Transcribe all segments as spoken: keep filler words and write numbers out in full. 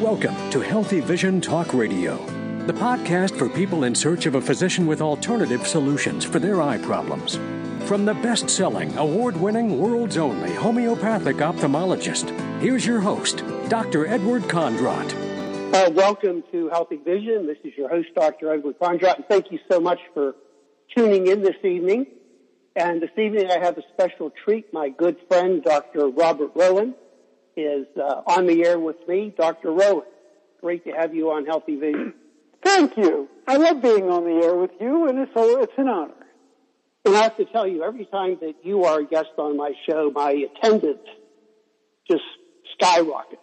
Welcome to Healthy Vision Talk Radio, the podcast for people in search of a physician with alternative solutions for their eye problems. From the best-selling, award-winning, world's only homeopathic ophthalmologist, here's your host, Doctor Edward Kondrot. Uh, welcome to Healthy Vision. This is your host, Doctor Edward Kondrot, and thank you so much for tuning in this evening. And this evening I have a special treat. My good friend, Doctor Robert Rowan, is uh, on the air with me. Doctor Rowan, great to have you on Healthy Vision. Thank you. I love being on the air with you, and so it's an honor. And I have to tell you, every time that you are a guest on my show, my attendance just skyrockets.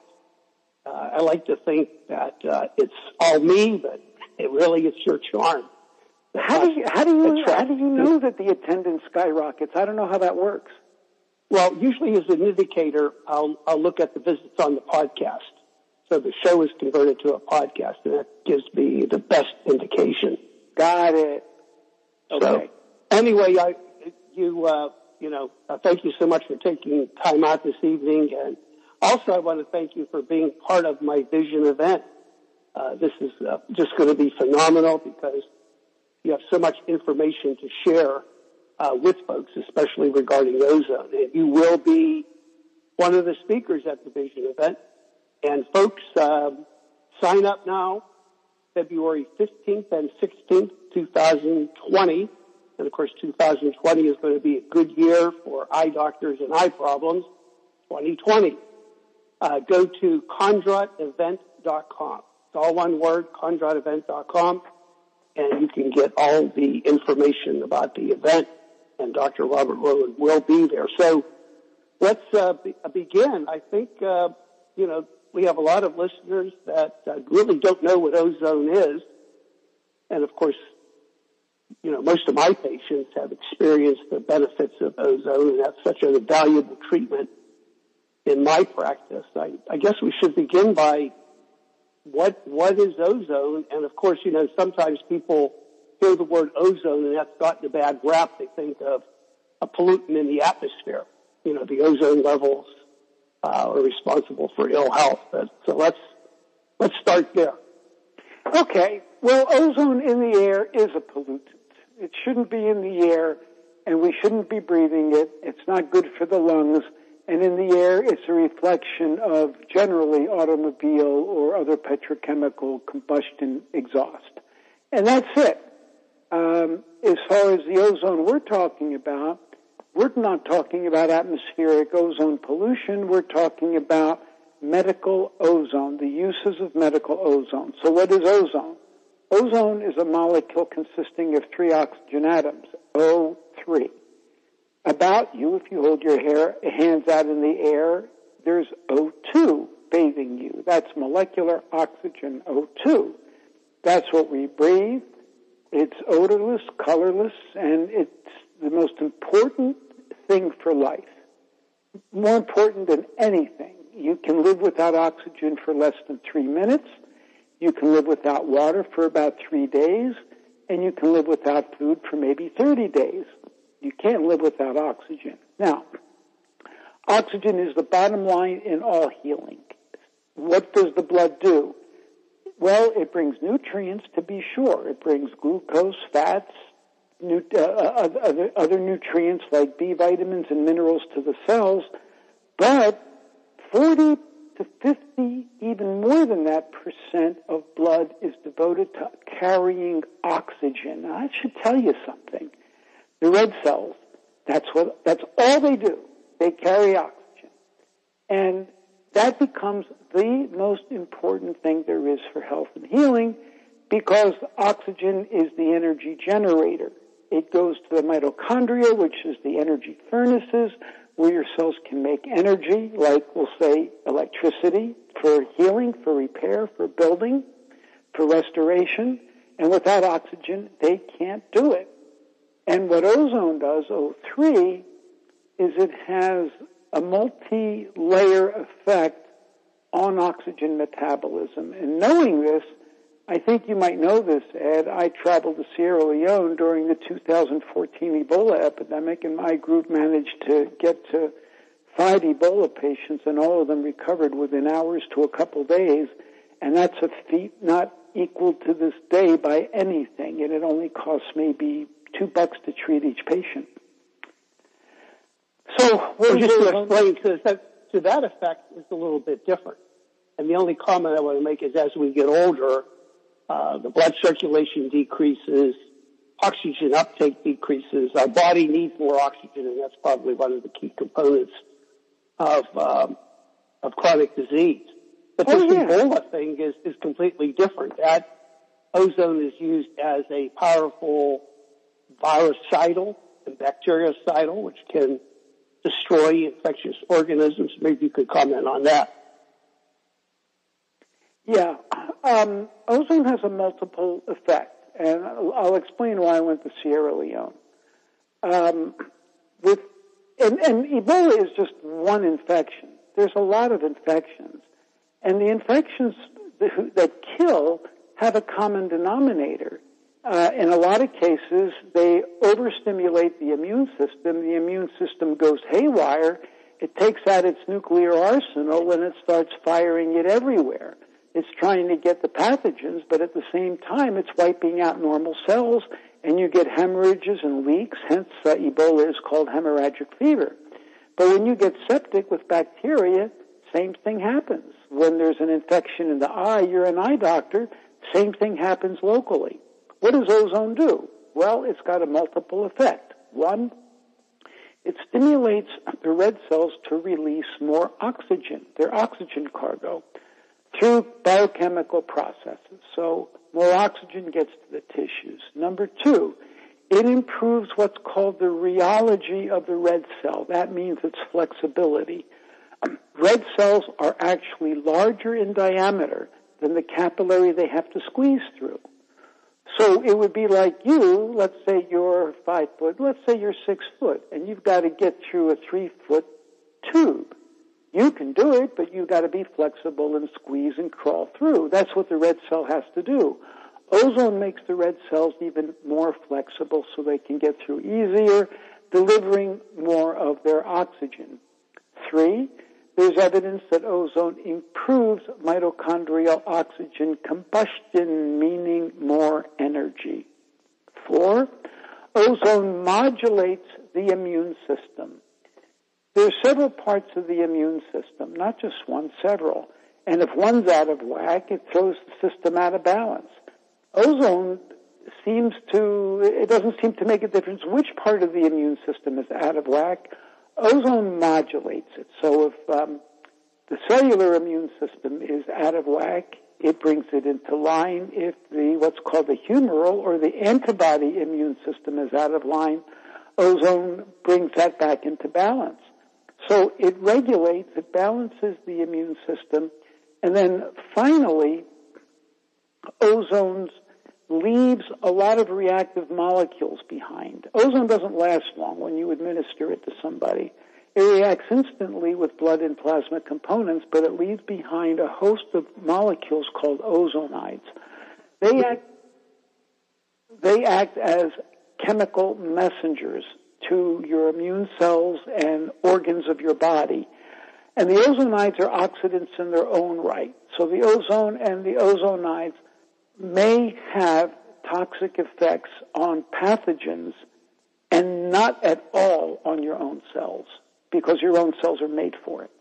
Uh, I like to think that uh, it's all me, but it really is your charm. How do you, how do you, how do you know that the attendance skyrockets? I don't know how that works. Well, usually as an indicator, I'll, I'll look at the visits on the podcast. So the show is converted to a podcast, and that gives me the best indication. Got it. Okay. So, anyway, I, you, uh, you know, uh, thank you so much for taking time out this evening. And also I want to thank you for being part of my Vision event. Uh, this is uh, just going to be phenomenal because you have so much information to share Uh, with folks, especially regarding ozone. And you will be one of the speakers at the Vision event. And folks, um, sign up now, February fifteenth and sixteenth, twenty twenty. And of course, two thousand twenty is going to be a good year for eye doctors and eye problems. twenty twenty. Uh, go to condrot event dot com. It's all one word, condrot event dot com. And you can get all the information about the event. And Doctor Robert Rowan will be there. So let's uh, be- begin. I think, uh, you know, we have a lot of listeners that uh, really don't know what ozone is. And, of course, you know, most of my patients have experienced the benefits of ozone, and that's such a valuable treatment in my practice. I, I guess we should begin by what what is ozone? And, of course, you know, sometimes people hear the word ozone, and that's gotten a bad rap. They think of a pollutant in the atmosphere. You know, the ozone levels uh, are responsible for ill health. But, so let's let's start there. Okay. Well, ozone in the air is a pollutant. It shouldn't be in the air, and we shouldn't be breathing it. It's not good for the lungs. And in the air, it's a reflection of generally automobile or other petrochemical combustion exhaust. And that's it. Um, as far as the ozone we're talking about, we're not talking about atmospheric ozone pollution. We're talking about medical ozone, the uses of medical ozone. So what is ozone? Ozone is a molecule consisting of three oxygen atoms, O three. About you, if you hold your hair, hands out in the air, there's O two bathing you. That's molecular oxygen, O two. That's what we breathe. It's odorless, colorless, and it's the most important thing for life. More important than anything. You can live without oxygen for less than three minutes. You can live without water for about three days. And you can live without food for maybe thirty days. You can't live without oxygen. Now, oxygen is the bottom line in all healing. What does the blood do? Well, it brings nutrients, to be sure. It brings glucose, fats, nu- uh, other, other nutrients like B vitamins and minerals to the cells. But forty to fifty, even more than that, percent of blood is devoted to carrying oxygen. Now, I should tell you something. The red cells, that's what, that's all they do. They carry oxygen. And that becomes the most important thing there is for health and healing because oxygen is the energy generator. It goes to the mitochondria, which is the energy furnaces where your cells can make energy, like we'll say electricity, for healing, for repair, for building, for restoration. And without oxygen, they can't do it. And what ozone does, O three, is it has a multi-layer effect on oxygen metabolism. And knowing this, I think you might know this, Ed. I traveled to Sierra Leone during the two thousand fourteen Ebola epidemic, and my group managed to get to five Ebola patients, and all of them recovered within hours to a couple days. And that's a feat not equal to this day by anything, and it only costs maybe two bucks to treat each patient. So we'll just explain to that, to that effect is a little bit different. And the only comment I want to make is as we get older, uh, the blood circulation decreases, oxygen uptake decreases, our body needs more oxygen, and that's probably one of the key components of, um, of chronic disease. But oh, this yeah. Ebola thing is, is completely different. That ozone is used as a powerful virucidal and bactericidal, which can destroy infectious organisms. Maybe you could comment on that. Yeah. Um, ozone has a multiple effect, and I'll explain why I went to Sierra Leone. Um, with and, and Ebola is just one infection. There's a lot of infections. And the infections that kill have a common denominator. Uh, in a lot of cases, they overstimulate the immune system. The immune system goes haywire. It takes out its nuclear arsenal, and it starts firing it everywhere. It's trying to get the pathogens, but at the same time, it's wiping out normal cells, and you get hemorrhages and leaks, hence uh, Ebola is called hemorrhagic fever. But when you get septic with bacteria, same thing happens. When there's an infection in the eye, you're an eye doctor, same thing happens locally. What does ozone do? Well, it's got a multiple effect. One, it stimulates the red cells to release more oxygen, their oxygen cargo, through biochemical processes. So more oxygen gets to the tissues. Number two, it improves what's called the rheology of the red cell. That means its flexibility. Red cells are actually larger in diameter than the capillary they have to squeeze through. So it would be like you, let's say you're five foot, let's say you're six foot, and you've got to get through a three foot tube. You can do it, but you've got to be flexible and squeeze and crawl through. That's what the red cell has to do. Ozone makes the red cells even more flexible so they can get through easier, delivering more of their oxygen. Three, there's evidence that ozone improves mitochondrial oxygen combustion, meaning more energy. Four, ozone modulates the immune system. There are several parts of the immune system, not just one, several. And if one's out of whack, it throws the system out of balance. Ozone seems to, it doesn't seem to make a difference which part of the immune system is out of whack. Ozone modulates it. So if um, the cellular immune system is out of whack, it brings it into line. If the what's called the humoral or the antibody immune system is out of line, ozone brings that back into balance. So it regulates, it balances the immune system. And then finally, ozone leaves a lot of reactive molecules behind. Ozone doesn't last long when you administer it to somebody. It reacts instantly with blood and plasma components, but it leaves behind a host of molecules called ozonides. They act, they act as chemical messengers to your immune cells and organs of your body. And the ozonides are oxidants in their own right. So the ozone and the ozonides may have toxic effects on pathogens and not at all on your own cells because your own cells are made for it.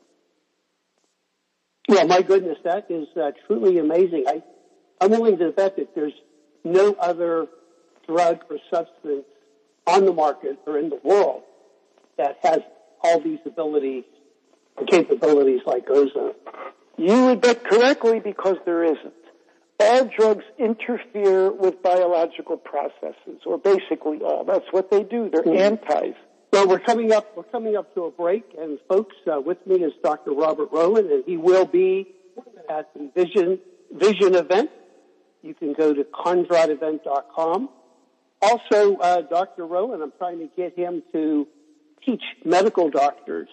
Yeah, my goodness, that is uh, truly amazing. I, I'm willing to bet that there's no other drug or substance on the market or in the world that has all these abilities and capabilities like ozone. You would bet correctly because there isn't. All drugs interfere with biological processes, or basically all. That's what they do. They're mm-hmm. antis. Well, we're coming up. We're coming up to a break, and folks, uh, with me is Doctor Robert Rowan, and he will be at the Vision Vision event. You can go to condrot event dot com. Also, uh, Doctor Rowan, I'm trying to get him to teach medical doctors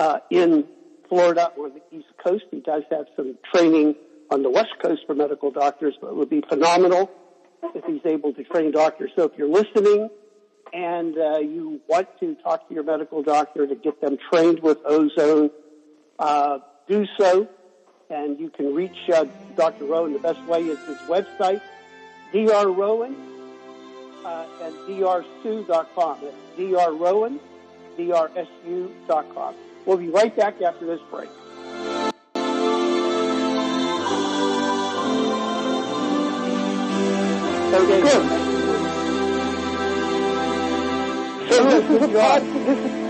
uh, in Florida or the East Coast. He does have some training on the West Coast for medical doctors, but it would be phenomenal if he's able to train doctors. So if you're listening and uh, you want to talk to your medical doctor to get them trained with ozone, uh, do so. and you can reach uh, Doctor Rowan. The best way is his website, D R Rowan, uh, and D R S U dot com. That's D R Rowan, D R S U dot com. We'll be right back after this break. Okay, good. So this is a podcast. This is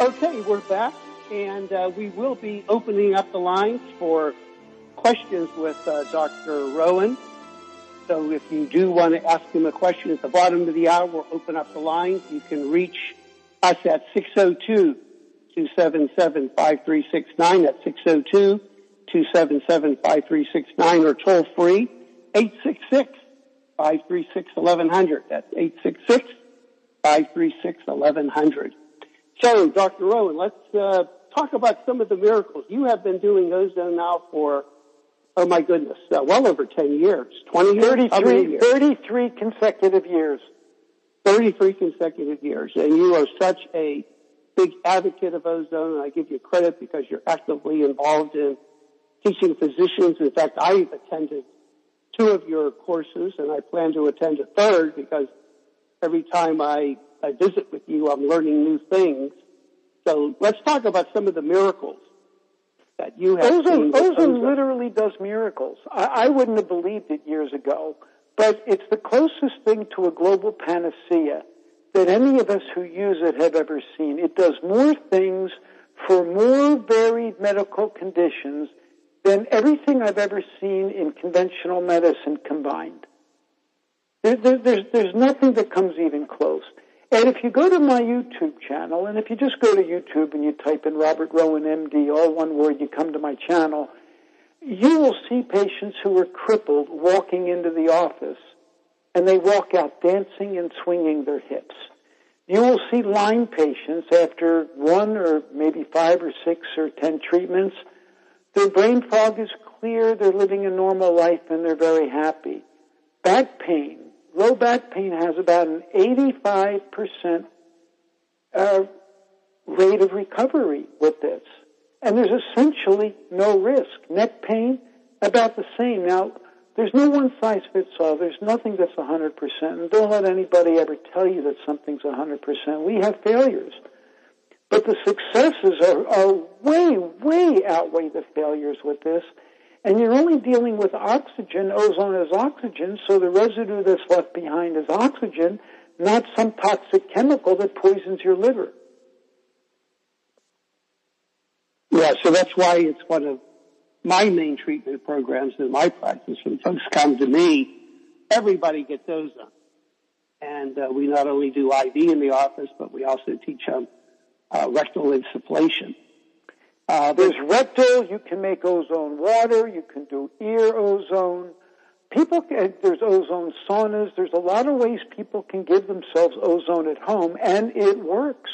Okay, we're back, and uh, we will be opening up the lines for questions with uh, Doctor Rowan. So if you do want to ask him a question at the bottom of the hour, we'll open up the lines. You can reach us at six oh two, two seven seven, five three six nine. That's six oh two, two seven seven, five three six nine, or toll free, eight six six, five three six, eleven hundred. That's eight six six, five three six, eleven hundred. So, Doctor Rowan, let's uh, talk about some of the miracles. You have been doing ozone now for, oh my goodness, uh, well over ten years, twenty years? thirty-three, years? thirty-three consecutive years. thirty-three consecutive years. And you are such a big advocate of ozone, and I give you credit because you're actively involved in teaching physicians. In fact, I've attended two of your courses, and I plan to attend a third because every time I I visit with you, I'm learning new things. So let's talk about some of the miracles that you have ozone, seen. Ozone literally does miracles. I, I wouldn't have believed it years ago, but it's the closest thing to a global panacea that any of us who use it have ever seen. It does more things for more varied medical conditions than everything I've ever seen in conventional medicine combined. There, there, there's, there's nothing that comes even close. And if you go to my YouTube channel, and if you just go to YouTube and you type in Robert Rowan, M D, all one word, you come to my channel, you will see patients who are crippled walking into the office, and they walk out dancing and swinging their hips. You will see Lyme patients after one or maybe five or six or ten treatments. Their brain fog is clear, they're living a normal life, and they're very happy. Back pain. Low back pain has about an eighty-five percent uh, rate of recovery with this. And there's essentially no risk. Neck pain, about the same. Now, there's no one-size-fits-all. There's nothing that's one hundred percent. And don't let anybody ever tell you that something's one hundred percent. We have failures. But the successes are, are way, way outweigh the failures with this. And you're only dealing with oxygen. Ozone is oxygen, so the residue that's left behind is oxygen, not some toxic chemical that poisons your liver. Yeah, so that's why it's one of my main treatment programs in my practice. When folks come to me, everybody gets ozone. And uh, we not only do I V in the office, but we also teach them uh, rectal insufflation. Uh, there's rectal, you can make ozone water, you can do ear ozone. People can, there's ozone saunas. There's a lot of ways people can give themselves ozone at home, and it works.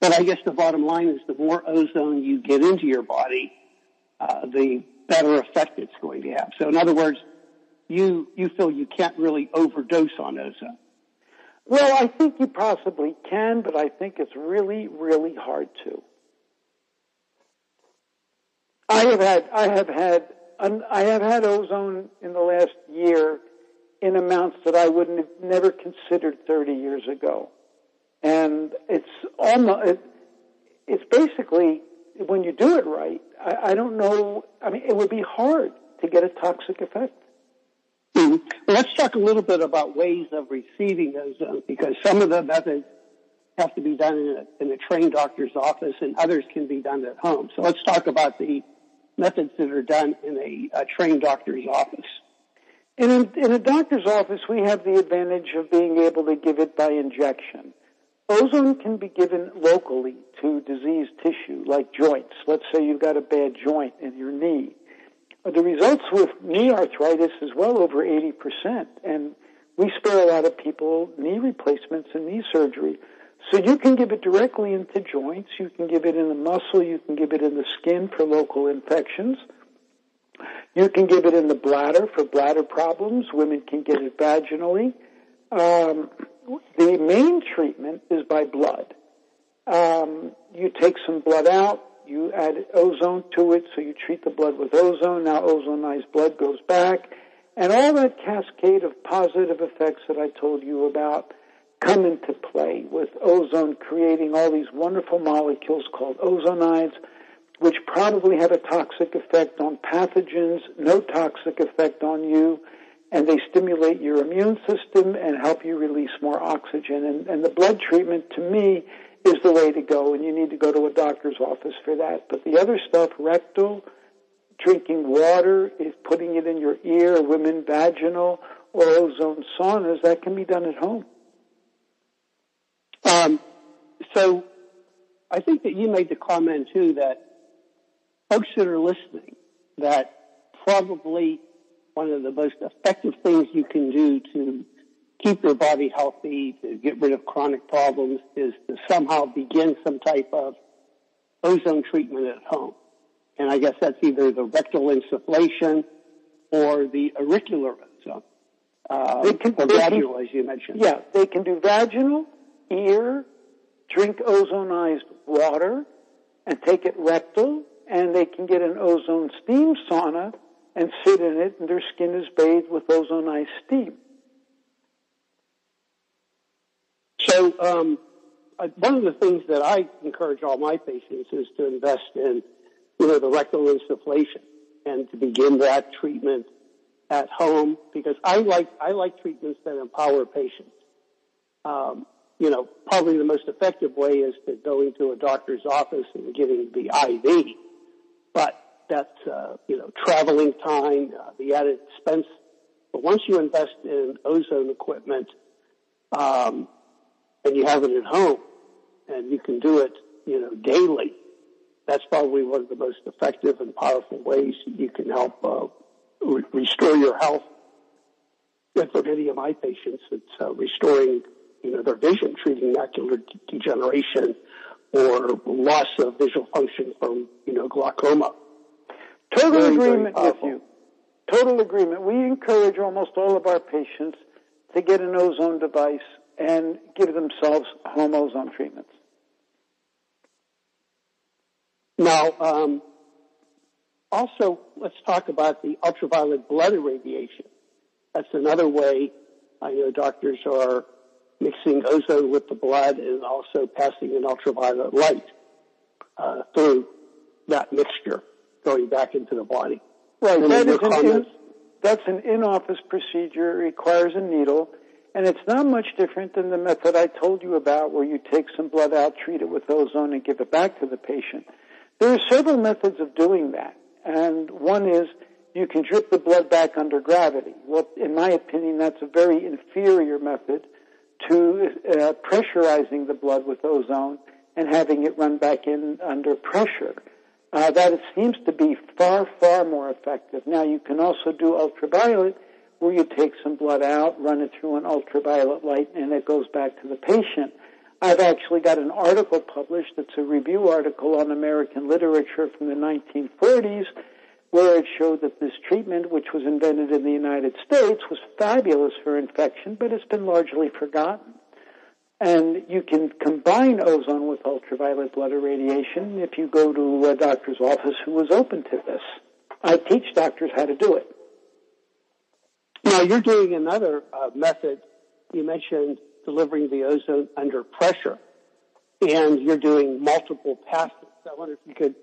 But I guess the bottom line is the more ozone you get into your body, uh, the better effect it's going to have. So in other words, you, you feel you can't really overdose on ozone. Well, I think you possibly can, but I think it's really, really hard to. I have had I have had I have had ozone in the last year in amounts that I wouldn't have never considered thirty years ago, and it's almost it's basically when you do it right. I, I don't know. I mean, it would be hard to get a toxic effect. Mm-hmm. Well, let's talk a little bit about ways of receiving ozone, because some of the methods have to be done in a, in a trained doctor's office, and others can be done at home. So let's talk about the methods that are done in a, a trained doctor's office. In a, in a doctor's office, we have the advantage of being able to give it by injection. Ozone can be given locally to diseased tissue, like joints. Let's say you've got a bad joint in your knee. The results with knee arthritis is well over eighty percent, and we spare a lot of people knee replacements and knee surgery. So you can give it directly into joints, you can give it in the muscle, you can give it in the skin for local infections. You can give it in the bladder for bladder problems. Women can get it vaginally. Um, the main treatment is by blood. Um, you take some blood out, you add ozone to it, so you treat the blood with ozone. Now ozonized blood goes back. And all that cascade of positive effects that I told you about come into play with ozone creating all these wonderful molecules called ozonides, which probably have a toxic effect on pathogens, no toxic effect on you, and they stimulate your immune system and help you release more oxygen. And, and the blood treatment, to me, is the way to go, and you need to go to a doctor's office for that. But the other stuff, rectal, drinking water, is putting it in your ear, women vaginal, or ozone saunas, that can be done at home. Um, so I think that you made the comment, too, that folks that are listening, that probably one of the most effective things you can do to keep your body healthy, to get rid of chronic problems, is to somehow begin some type of ozone treatment at home. And I guess that's either the rectal insufflation or the auricular ozone. Uh, they can, or they vaginal, can, as you mentioned. Yeah, they can do vaginal, ear, drink ozonized water, and take it rectal, and they can get an ozone steam sauna and sit in it, and their skin is bathed with ozonized steam. So um, one of the things that I encourage all my patients is to invest in, you know, the rectal insufflation, and to begin that treatment at home, because I like I like treatments that empower patients. Um, you know, probably the most effective way is to go into a doctor's office and getting the I V, but that's, uh, you know, traveling time, uh, the added expense. But once you invest in ozone equipment um, and you have it at home and you can do it, you know, daily, that's probably one of the most effective and powerful ways you can help uh, re- restore your health. And for many of my patients, it's uh, restoring, you know, their vision, treating macular de- degeneration or loss of visual function from, you know, glaucoma. Total very, agreement very with you. Total agreement. We encourage almost all of our patients to get an ozone device and give themselves home ozone treatments. Now, um, also, let's talk about the ultraviolet blood irradiation. That's another way. I know doctors are mixing ozone with the blood and also passing an ultraviolet light uh, through that mixture going back into the body. Right. That is an in, that's an in-office procedure. It requires a needle. And it's not much different than the method I told you about, where you take some blood out, treat it with ozone, and give it back to the patient. There are several methods of doing that, and one is you can drip the blood back under gravity. Well, in my opinion, that's a very inferior method to uh, pressurizing the blood with ozone and having it run back in under pressure. Uh, that it seems to be far, far more effective. Now, you can also do ultraviolet, where you take some blood out, run it through an ultraviolet light, and it goes back to the patient. I've actually got an article published that's a review article on American literature from the nineteen forties, where it showed that this treatment, which was invented in the United States, was fabulous for infection, but it's been largely forgotten. And you can combine ozone with ultraviolet blood irradiation if you go to a doctor's office who was open to this. I teach doctors how to do it. Now, you're doing another uh, method. You mentioned delivering the ozone under pressure, and you're doing multiple passes. I wonder if you could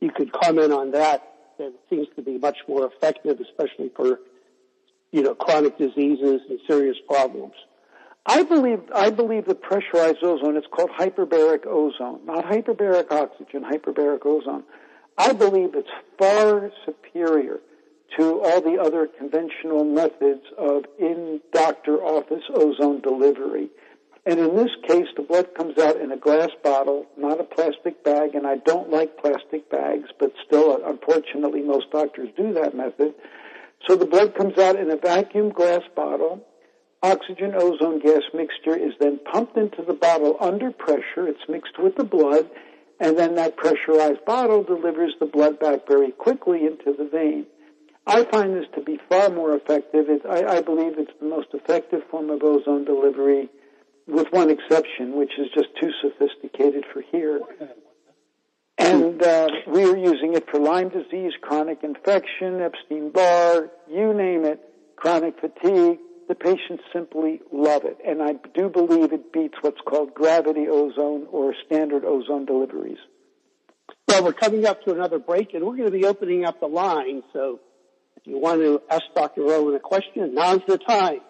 you could comment on that. It seems to be much more effective, especially for, you know, chronic diseases and serious problems. I believe I believe the pressurized ozone, it's called hyperbaric ozone, not hyperbaric oxygen, hyperbaric ozone. I believe it's far superior to all the other conventional methods of in-doctor office ozone delivery. And in this case, the blood comes out in a glass bottle, not a plastic bag, and I don't like plastic bags, but still, unfortunately, most doctors do that method. So the blood comes out in a vacuum glass bottle. Oxygen-ozone gas mixture is then pumped into the bottle under pressure. It's mixed with the blood, and then that pressurized bottle delivers the blood back very quickly into the vein. I find this to be far more effective. It, I, I believe it's the most effective form of ozone delivery with one exception, which is just too sophisticated for here. And uh, we are using it for Lyme disease, chronic infection, Epstein-Barr, you name it, chronic fatigue. The patients simply love it. And I do believe it beats what's called gravity ozone or standard ozone deliveries. Well, we're coming up to another break, and we're going to be opening up the line. So if you want to ask Doctor Rowan a question, now's the time.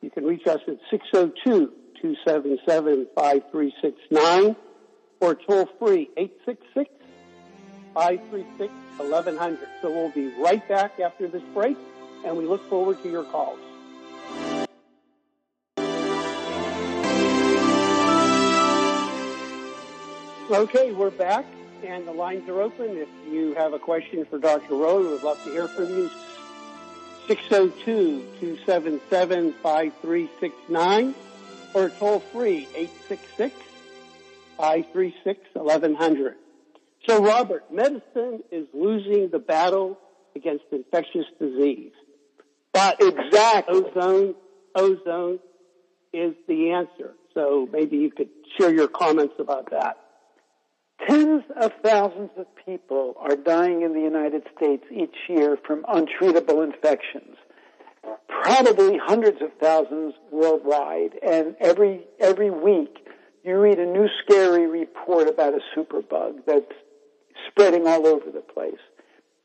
You can reach us at six oh two, two seven seven, five three six nine or toll-free eight six six, five three six, eleven hundred. So we'll be right back after this break, and we look forward to your calls. Okay, we're back, and the lines are open. If you have a question for Doctor Rowan, we'd love to hear from you. six oh two, two seven seven, five three six nine or toll-free eight six six, five three six, eleven hundred. So, Robert, medicine is losing the battle against infectious disease. But exactly. ozone, ozone is the answer. So maybe you could share your comments about that. Tens of thousands of people are dying in the United States each year from untreatable infections, probably hundreds of thousands worldwide. And every every week you read a new scary report about a superbug that's spreading all over the place.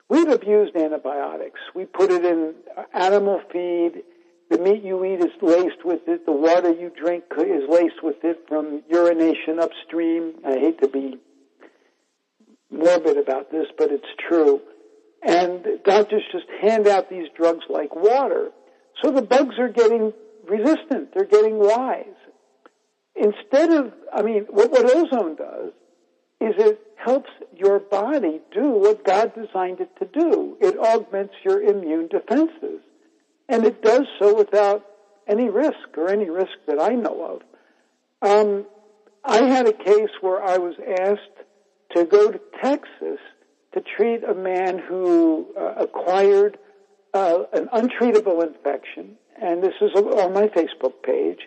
We've abused antibiotics. We put it in animal feed. The meat you eat is laced with it. The water you drink is laced with it from urination upstream. I hate to be morbid about this, but it's true. And doctors just hand out these drugs like water. So the bugs are getting resistant. They're getting wise. Instead of, I mean, what, what ozone does is it helps your body do what God designed it to do. It augments your immune defenses. And it does so without any risk or any risk that I know of. Um, I had a case where I was asked to go to Texas to treat a man who uh, acquired uh, an untreatable infection, and this is on my Facebook page,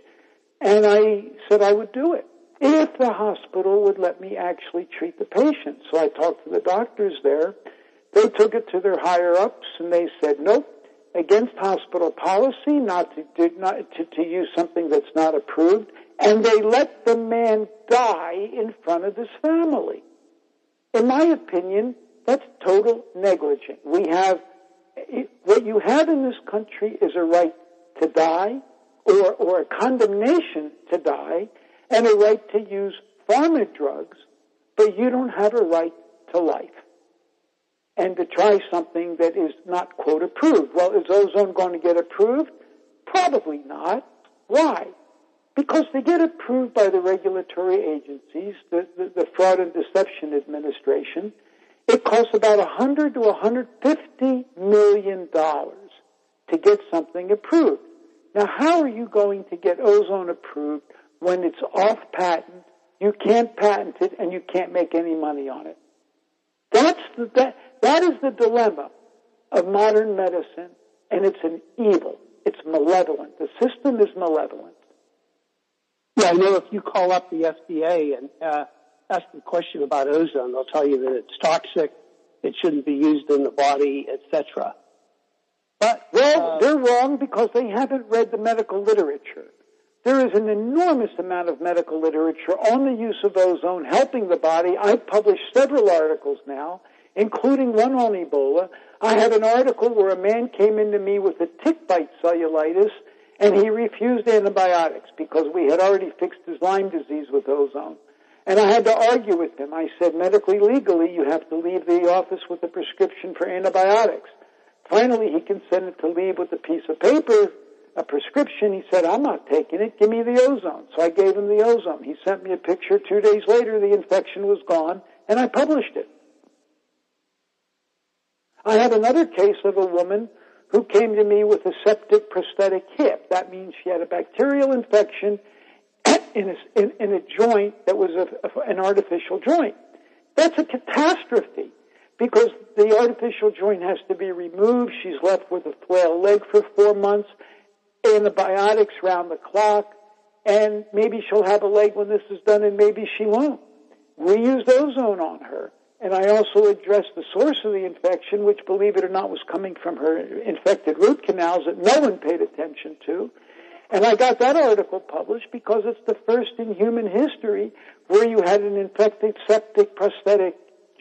and I said I would do it if the hospital would let me actually treat the patient. So I talked to the doctors there. They took it to their higher-ups, and they said, nope, against hospital policy, not to, to, not to to use something that's not approved, and they let the man die in front of his family. In my opinion, that's total negligence. We have, what you have in this country is a right to die, or, or a condemnation to die, and a right to use pharma drugs, but you don't have a right to life. And to try something that is not, quote, approved. Well, is ozone going to get approved? Probably not. Why? Because they get approved by the regulatory agencies, the, the, the Fraud and Deception Administration. It costs about one hundred to one hundred fifty million dollars to get something approved. Now, how are you going to get ozone approved when it's off patent, you can't patent it, and you can't make any money on it? That's the, that, that is the dilemma of modern medicine, and it's an evil. It's malevolent. The system is malevolent. Yeah, I know if you call up the F D A and uh, ask a question about ozone, they'll tell you that it's toxic, it shouldn't be used in the body, et cetera. But well, uh, they're wrong because they haven't read the medical literature. There is an enormous amount of medical literature on the use of ozone helping the body. I've published several articles now, including one on Ebola. I had an article where a man came into me with a tick bite cellulitis, and he refused antibiotics because we had already fixed his Lyme disease with ozone. And I had to argue with him. I said, medically, legally, you have to leave the office with a prescription for antibiotics. Finally, he consented to leave with a piece of paper, a prescription. He said, I'm not taking it. Give me the ozone. So I gave him the ozone. He sent me a picture. Two days later, the infection was gone, and I published it. I had another case of a woman who came to me with a septic prosthetic hip. That means she had a bacterial infection in a, in, in a joint that was a, a, an artificial joint. That's a catastrophe because the artificial joint has to be removed. She's left with a flail leg for four months. Antibiotics round the clock, and maybe she'll have a leg when this is done, and maybe she won't. We used ozone on her, and I also addressed the source of the infection, which, believe it or not, was coming from her infected root canals that no one paid attention to. And I got that article published because it's the first in human history where you had an infected septic prosthetic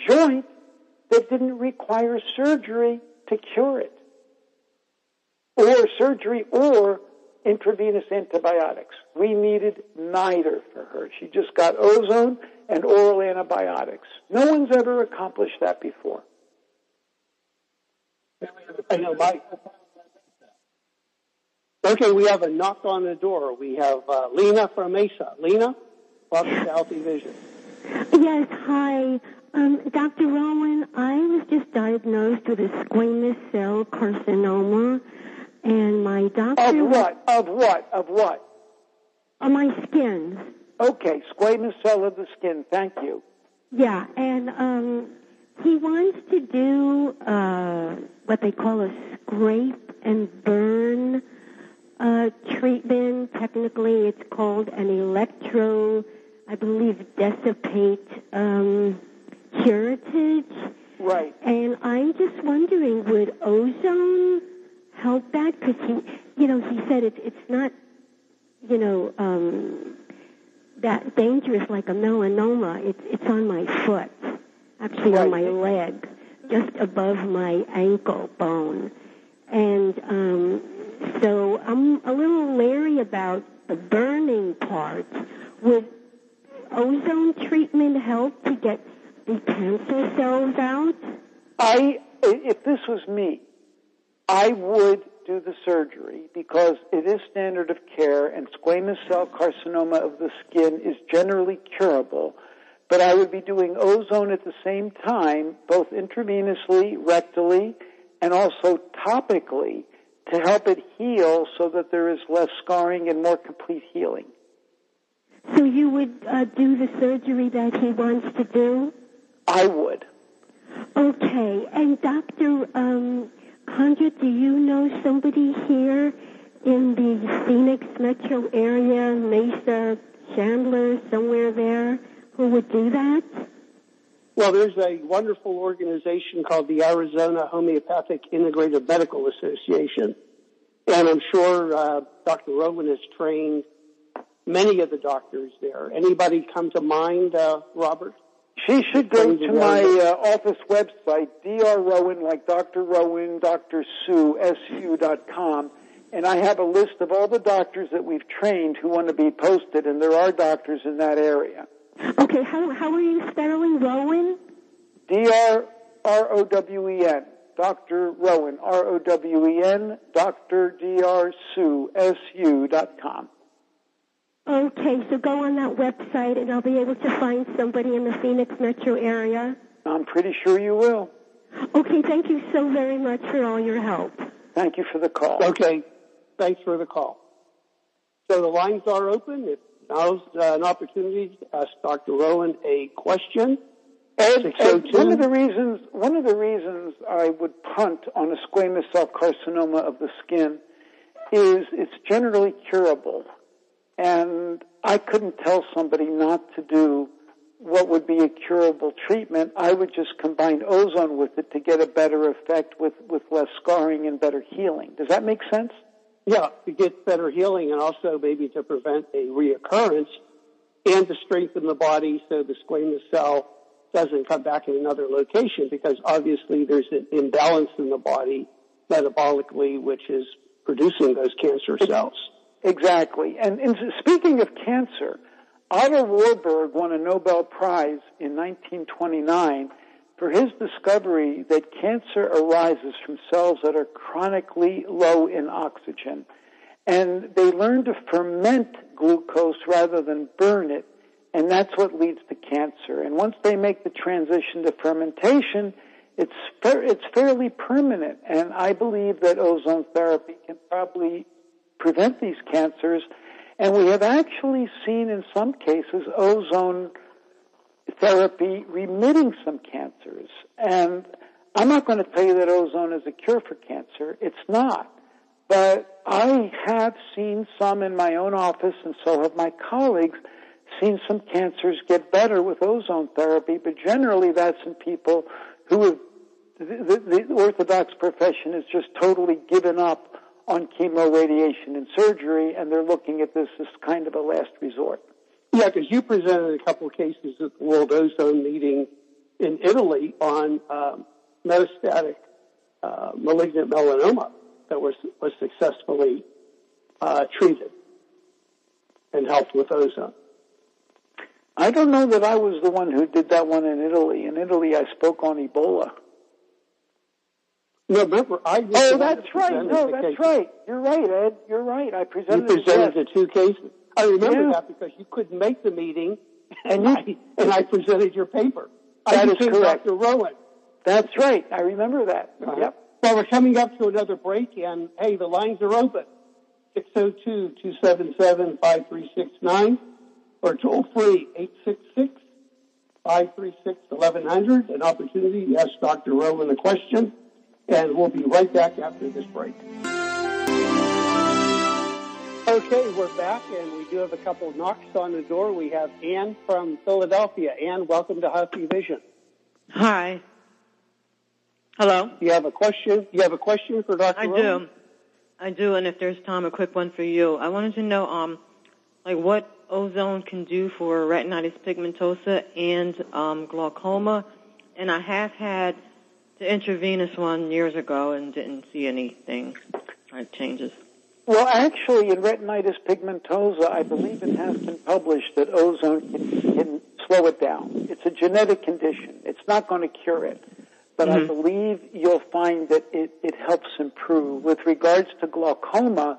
joint that didn't require surgery to cure it, or surgery or intravenous antibiotics. We needed neither for her. She just got ozone and oral antibiotics. No one's ever accomplished that before. I know, Mike. Okay, we have a knock on the door. We have uh, Lena from Mesa. Lena, welcome to Healthy Vision. Yes, hi. Um, Doctor Rowan, I was just diagnosed with a squamous cell carcinoma, and my doctor... Of what? Of what? Of what? Of my skin. Okay, squamous cell of the skin. Thank you. Yeah, and um, he wants to do uh, what they call a scrape and burn uh, treatment. Technically, it's called an electro, I believe, dissipate... Um, Heritage. Right. And I'm just wondering, would ozone help that? Because he, you know, he said it's it's not, you know, um, that dangerous like a melanoma. It's it's on my foot, actually right. on my leg, just above my ankle bone. And um, so I'm a little leery about the burning part. Would ozone treatment help to get the cancer cells out? I, if this was me, I would do the surgery because it is standard of care, and squamous cell carcinoma of the skin is generally curable. But I would be doing ozone at the same time, both intravenously, rectally, and also topically, to help it heal so that there is less scarring and more complete healing. So you would uh, do the surgery that he wants to do? I would. Okay. And Doctor Um, Kondrot, do you know somebody here in the Phoenix metro area, Mesa, Chandler, somewhere there, who would do that? Well, there's a wonderful organization called the Arizona Homeopathic Integrative Medical Association. And I'm sure uh, Doctor Rowan has trained many of the doctors there. Anybody come to mind, uh, Robert? She should go to my uh, office website, drrowan, like Doctor Rowan, D R S U dot com, and I have a list of all the doctors that we've trained who want to be posted, and there are doctors in that area. Okay, how how are you spelling Rowan? D R R O W E N, Doctor Rowan, R O W E N, D R D R S U dot com. Okay, so go on that website, and I'll be able to find somebody in the Phoenix metro area. I'm pretty sure you will. Okay, thank you so very much for all your help. Thank you for the call. Okay, thanks for the call. So the lines are open. If now's uh, an opportunity to ask Doctor Rowan a question. And, and one of the reasons, one of the reasons I would punt on a squamous cell carcinoma of the skin is it's generally curable. And I couldn't tell somebody not to do what would be a curable treatment. I would just combine ozone with it to get a better effect with, with less scarring and better healing. Does that make sense? Yeah, to get better healing and also maybe to prevent a reoccurrence and to strengthen the body so the squamous cell doesn't come back in another location, because obviously there's an imbalance in the body metabolically which is producing those cancer cells. Exactly. And, and speaking of cancer, Otto Warburg won a Nobel Prize in nineteen twenty-nine for his discovery that cancer arises from cells that are chronically low in oxygen. And they learn to ferment glucose rather than burn it, and that's what leads to cancer. And once they make the transition to fermentation, it's fa- it's fairly permanent. And I believe that ozone therapy can probably prevent these cancers, and we have actually seen in some cases ozone therapy remitting some cancers. And I'm not going to tell you that ozone is a cure for cancer. It's not. But I have seen some in my own office, and so have my colleagues, seen some cancers get better with ozone therapy, but generally that's in people who have, the, the, the orthodox profession has just totally given up on chemo, radiation, and surgery, and they're looking at this as kind of a last resort. Yeah, because you presented a couple of cases at the World Ozone Meeting in Italy on um, metastatic uh, malignant melanoma that was, was successfully uh, treated and helped with ozone. I don't know that I was the one who did that one in Italy. In Italy, I spoke on Ebola. No, remember, I was oh, that's right. No, that's cases. right. You're right, Ed. You're right. I presented. You presented the two cases. I remember yeah. that because you couldn't make the meeting, and I, and I presented your paper. That I is correct, Doctor Rowan. That's right. I remember that. Uh-huh. Yep. Well, we're coming up to another break, and hey, the lines are open: six zero two two seven seven five three six nine, or toll free eight six six five three six eleven hundred. An opportunity to ask Doctor Rowan a question. And we'll be right back after this break. Okay, we're back, and we do have a couple of knocks on the door. We have Ann from Philadelphia. Ann, welcome to Healthy Vision. Hi. Hello? You have a question? You have a question for Doctor I Rowan? do. I do, and if there's time, a quick one for you. I wanted to know, um, like, what ozone can do for retinitis pigmentosa and um, glaucoma. And I have had the intravenous one years ago and didn't see anything or changes. Well, actually, in retinitis pigmentosa, I believe it has been published that ozone can, can slow it down. It's a genetic condition. It's not going to cure it. But mm-hmm. I believe you'll find that it, it helps improve. With regards to glaucoma,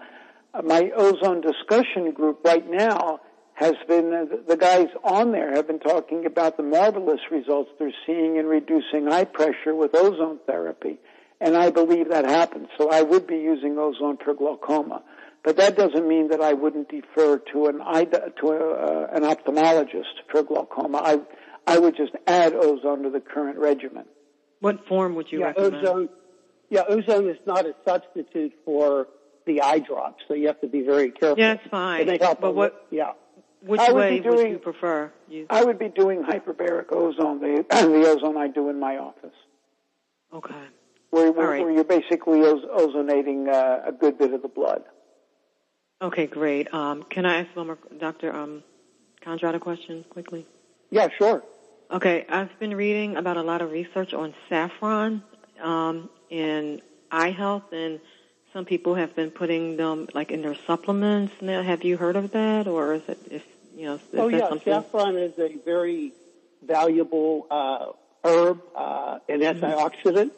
my ozone discussion group right now has been, uh, the guys on there have been talking about the marvelous results they're seeing in reducing eye pressure with ozone therapy. And I believe that happens. So I would be using ozone for glaucoma. But that doesn't mean that I wouldn't defer to an eye, to a, uh, an ophthalmologist for glaucoma. I, I would just add ozone to the current regimen. What form would you yeah, recommend? Ozone, yeah, ozone is not a substitute for the eye drops. So you have to be very careful. Yeah, that's fine. And they help but what, yeah. Which I way would, doing, would you prefer? You... I would be doing hyperbaric ozone, the, the ozone I do in my office. Okay. Where, where, right. where you're basically ozonating uh, a good bit of the blood. Okay, great. Um, can I ask one more, Doctor Um, Kondrot a question quickly? Yeah, sure. Okay, I've been reading about a lot of research on saffron um, in eye health, and some people have been putting them like in their supplements. Now, have you heard of that, or is it? Is, you know, is oh that yeah, something? Saffron is a very valuable uh, herb, uh, an mm-hmm. antioxidant,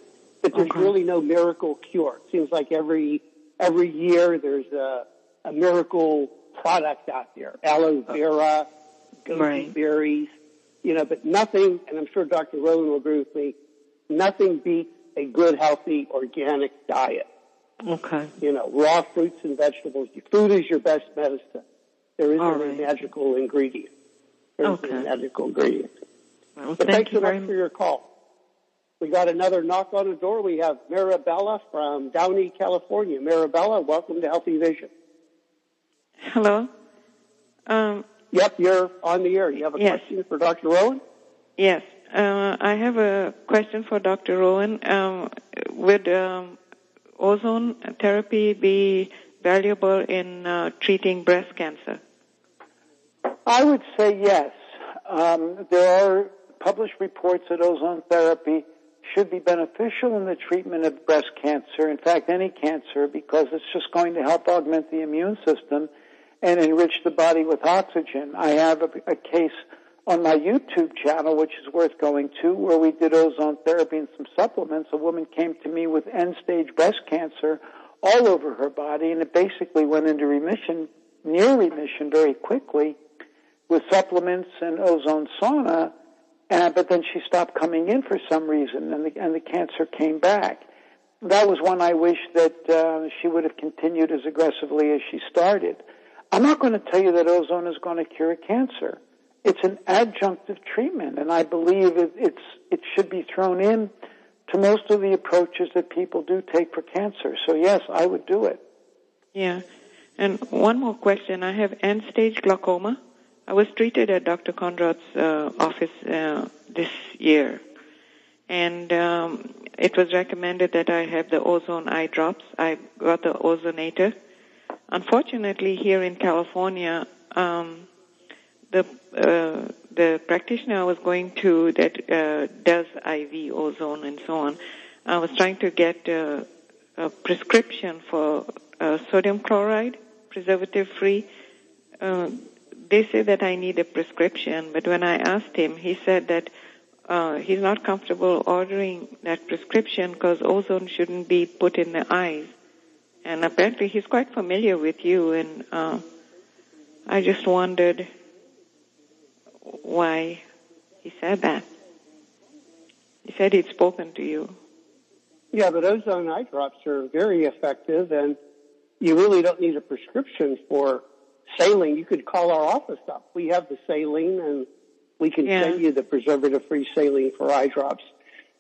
but there's okay. really no miracle cure. It seems like every every year there's a, a miracle product out there: aloe vera, goji right. berries, you know, but nothing. And I'm sure Doctor Rowan will agree with me. Nothing beats a good, healthy, organic diet. Okay. You know, raw fruits and vegetables. Food is your best medicine. There isn't right. a magical ingredient. There okay. isn't a magical ingredient. Well, but thank thanks you so much for your call. We got another knock on the door. We have Maribella from Downey, California. Maribella, welcome to Healthy Vision. Hello. Um, yep, you're on the air. You have a yes. question for Doctor Rowan? Yes. Uh, I have a question for Doctor Rowan. Um, would... Um, ozone therapy be valuable in uh, treating breast cancer? I would say yes. Um, there are published reports that ozone therapy should be beneficial in the treatment of breast cancer, in fact, any cancer, because it's just going to help augment the immune system and enrich the body with oxygen. I have a, a case on my YouTube channel, which is worth going to, where we did ozone therapy and some supplements. A woman came to me with end-stage breast cancer all over her body, and it basically went into remission, near remission very quickly, with supplements and ozone sauna, uh, but then she stopped coming in for some reason, and the, and the cancer came back. That was one I wish that uh, she would have continued as aggressively as she started. I'm not going to tell you that ozone is going to cure cancer. It's an adjunctive treatment, and I believe it, it's, it should be thrown in to most of the approaches that people do take for cancer. So, yes, I would do it. Yeah. And one more question. I have end-stage glaucoma. I was treated at Doctor Kondrot's uh, office uh, this year. And um, it was recommended that I have the ozone eye drops. I got the ozonator. Unfortunately, here in California, um, the uh, the practitioner I was going to that uh, does I V ozone and so on, I was trying to get uh, a prescription for uh, sodium chloride, preservative-free. Uh, they say that I need a prescription, but when I asked him, he said that uh, he's not comfortable ordering that prescription because ozone shouldn't be put in the eyes. And apparently he's quite familiar with you, and uh, I just wondered why he said that. He said he'd spoken to you. Yeah, but ozone eye drops are very effective, and you really don't need a prescription for saline. You could call our office up. We have the saline, and we can yeah. send you the preservative-free saline for eye drops.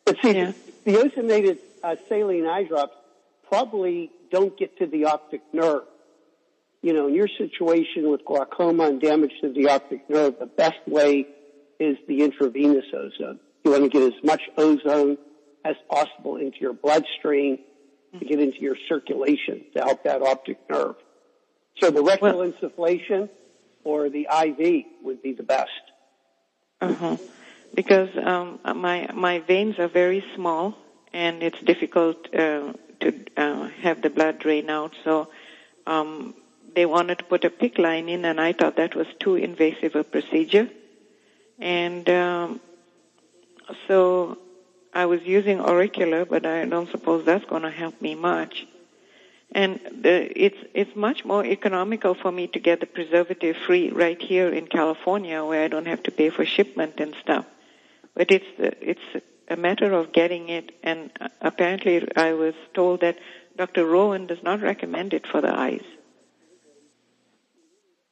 But see, yeah. the ozonated uh, saline eye drops probably don't get to the optic nerve. You know, in your situation with glaucoma and damage to the optic nerve, the best way is the intravenous ozone. You want to get as much ozone as possible into your bloodstream to get into your circulation to help that optic nerve. So the rectal well, insufflation or the I V would be the best. Uh-huh. Because um, my my veins are very small, and it's difficult uh, to uh, have the blood drain out. So um, they wanted to put a P I C C line in, and I thought that was too invasive a procedure. And um, so I was using auricular, but I don't suppose that's going to help me much. And the, it's it's much more economical for me to get the preservative-free right here in California, where I don't have to pay for shipment and stuff. But it's it's a matter of getting it, and apparently I was told that Doctor Rowan does not recommend it for the eyes.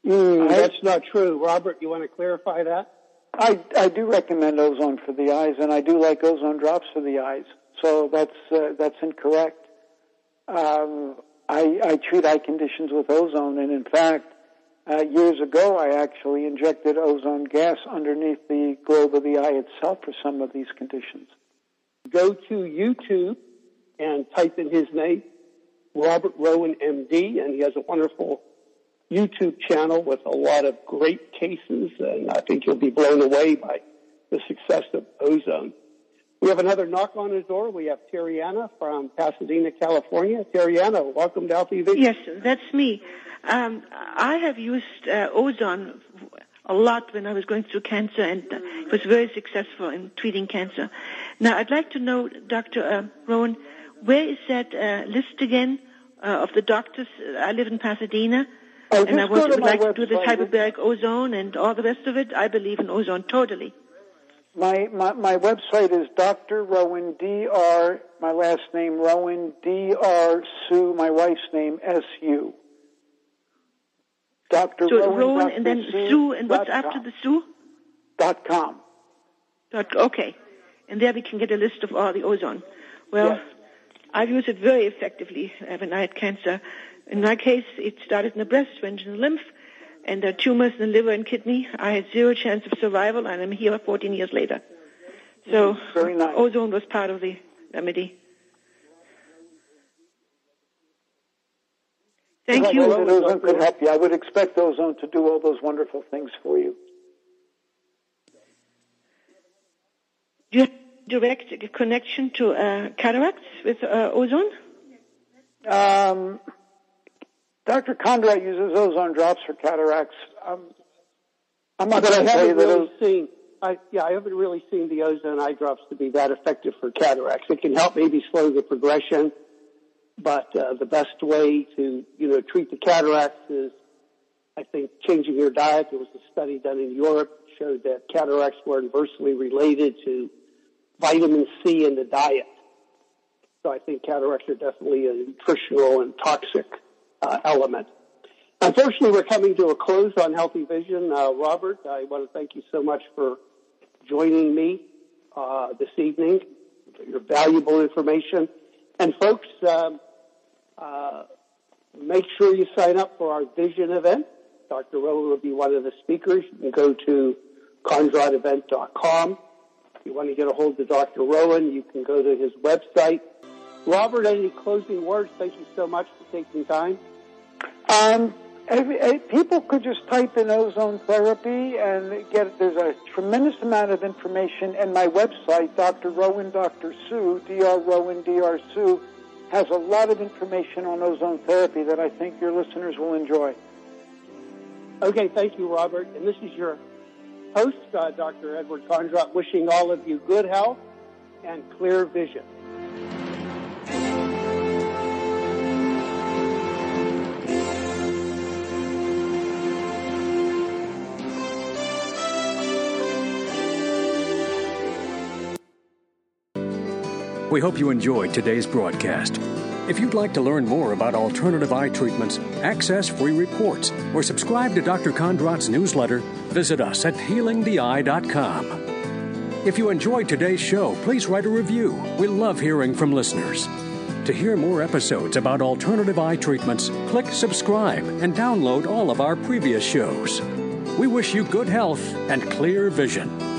Mm, that's not true. Robert, you want to clarify that? I, I do recommend ozone for the eyes, and I do like ozone drops for the eyes, so that's uh, that's incorrect. Um, I, I treat eye conditions with ozone, and in fact, uh, years ago I actually injected ozone gas underneath the globe of the eye itself for some of these conditions. Go to YouTube and type in his name, Robert Rowan, M D, and he has a wonderful YouTube channel with a lot of great cases, and I think you'll be blown away by the success of ozone. We have another knock on the door. We have Terriana from Pasadena, California. Terriana, welcome to Healthy Vision. Yes, that's me. Um, I have used uh, ozone a lot when I was going through cancer, and uh, it was very successful in treating cancer. Now, I'd like to know, Doctor Uh, Rowan, where is that uh, list again uh, of the doctors? I live in Pasadena. Oh, and I would to like website. to do the hyperbaric ozone and all the rest of it. I believe in ozone totally. My, my, my website is Doctor Rowan, D R, my last name, Rowan, D R, Sue, my wife's name, S U. Doctor So Rowan, Rowan and then Sue, and what's after the Sue? Dot com. Dot, okay. And there we can get a list of all the ozone. Well, yes. I've used it very effectively when I had cancer. In my case, it started in the breast, went in the lymph, and the tumors in the liver and kidney. I had zero chance of survival, and I'm here fourteen years later. So very nice. Ozone was part of the remedy. Thank well, you. Well, ozone could help you. I would expect ozone to do all those wonderful things for you. Do you have direct connection to uh, cataracts with uh, ozone? Um... Doctor Kondrot uses ozone drops for cataracts. Um, I'm not going to tell you that. Really seen, I, yeah, I haven't really seen the ozone eye drops to be that effective for cataracts. It can help maybe slow the progression, but uh, the best way to you know treat the cataracts is, I think, changing your diet. There was a study done in Europe that showed that cataracts were inversely related to vitamin C in the diet. So I think cataracts are definitely a nutritional and toxic Uh, element. Unfortunately, we're coming to a close on Healthy Vision. Uh, Robert, I want to thank you so much for joining me uh, this evening, for your valuable information. And folks, um, uh, Make sure you sign up for our vision event. Doctor Rowan will be one of the speakers. You can go to condrot event dot com. If you want to get a hold of Doctor Rowan, you can go to his website. Robert, any closing words? Thank you so much for taking time. Um, every, every, people could just type in ozone therapy and get, there's a tremendous amount of information. And my website, Doctor Rowan, Doctor Sue, D R Rowan, D R Sue, has a lot of information on ozone therapy that I think your listeners will enjoy. Okay, thank you, Robert. And this is your host, uh, Doctor Edward Kondrot, wishing all of you good health and clear vision. We hope you enjoyed today's broadcast. If you'd like to learn more about alternative eye treatments, access free reports, or subscribe to Doctor Kondrot's newsletter, visit us at healing the eye dot com. If you enjoyed today's show, please write a review. We love hearing from listeners. To hear more episodes about alternative eye treatments, click subscribe and download all of our previous shows. We wish you good health and clear vision.